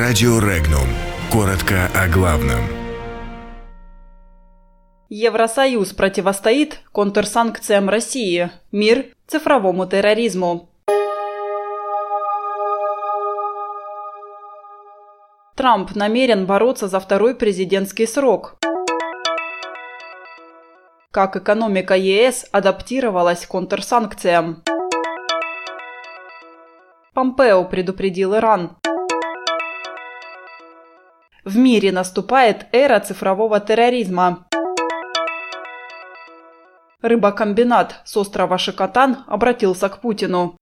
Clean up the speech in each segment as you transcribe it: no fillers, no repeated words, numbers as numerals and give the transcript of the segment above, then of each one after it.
Радио «Регнум». Коротко о главном. Евросоюз противостоит контрсанкциям России. Мир цифровому терроризму. Трамп намерен бороться за второй президентский срок. Как экономика ЕС адаптировалась к контрсанкциям. Помпео предупредил Иран. В мире наступает эра цифрового терроризма. Рыбокомбинат с острова Шикотан обратился к Путину.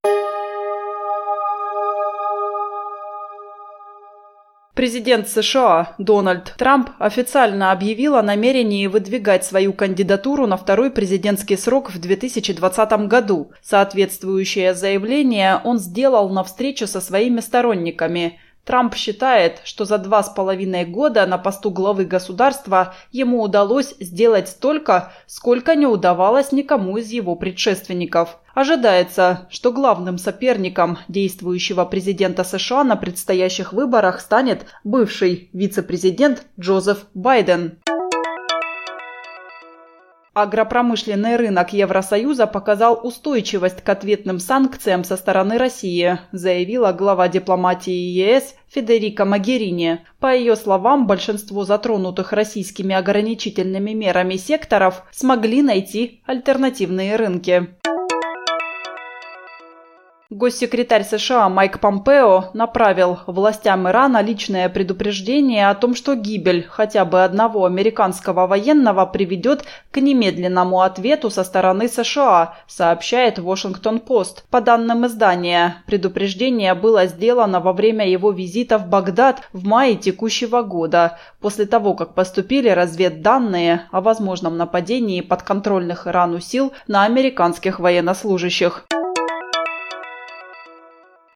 Президент США Дональд Трамп официально объявил о намерении выдвигать свою кандидатуру на второй президентский срок в 2020 году. Соответствующее заявление он сделал на встрече со своими сторонниками. Трамп считает, что за 2,5 года на посту главы государства ему удалось сделать столько, сколько не удавалось никому из его предшественников. Ожидается, что главным соперником действующего президента США на предстоящих выборах станет бывший вице-президент Джозеф Байден. Агропромышленный рынок Евросоюза показал устойчивость к ответным санкциям со стороны России, заявила глава дипломатии ЕС Федерика Магерини. По ее словам, большинство затронутых российскими ограничительными мерами секторов смогли найти альтернативные рынки. Госсекретарь США Майк Помпео направил властям Ирана личное предупреждение о том, что гибель хотя бы одного американского военного приведет к немедленному ответу со стороны США, сообщает Washington Post. По данным издания, предупреждение было сделано во время его визита в Багдад в мае текущего года, после того, как поступили разведданные о возможном нападении подконтрольных Ирану сил на американских военнослужащих.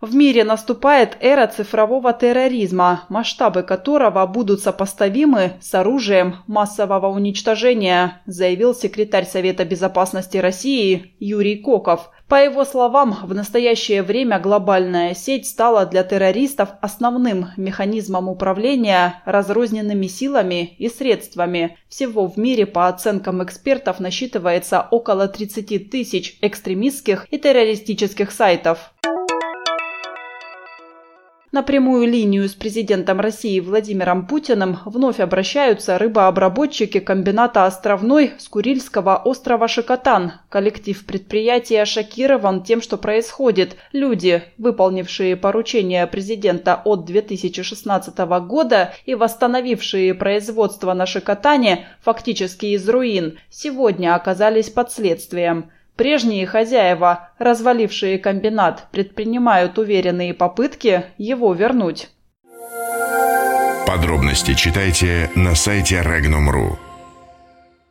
В мире наступает эра цифрового терроризма, масштабы которого будут сопоставимы с оружием массового уничтожения, заявил секретарь Совета безопасности России Юрий Коков. По его словам, в настоящее время глобальная сеть стала для террористов основным механизмом управления разрозненными силами и средствами. Всего в мире, по оценкам экспертов, насчитывается около 30 тысяч экстремистских и террористических сайтов. На прямую линию с президентом России Владимиром Путиным вновь обращаются рыбообработчики комбината «Островной» с Курильского острова Шикотан. Коллектив предприятия шокирован тем, что происходит. Люди, выполнившие поручения президента от 2016 года и восстановившие производство на Шикотане, фактически из руин, сегодня оказались под следствием. Прежние хозяева, развалившие комбинат, предпринимают уверенные попытки его вернуть. Подробности читайте на сайте Regnum.ru.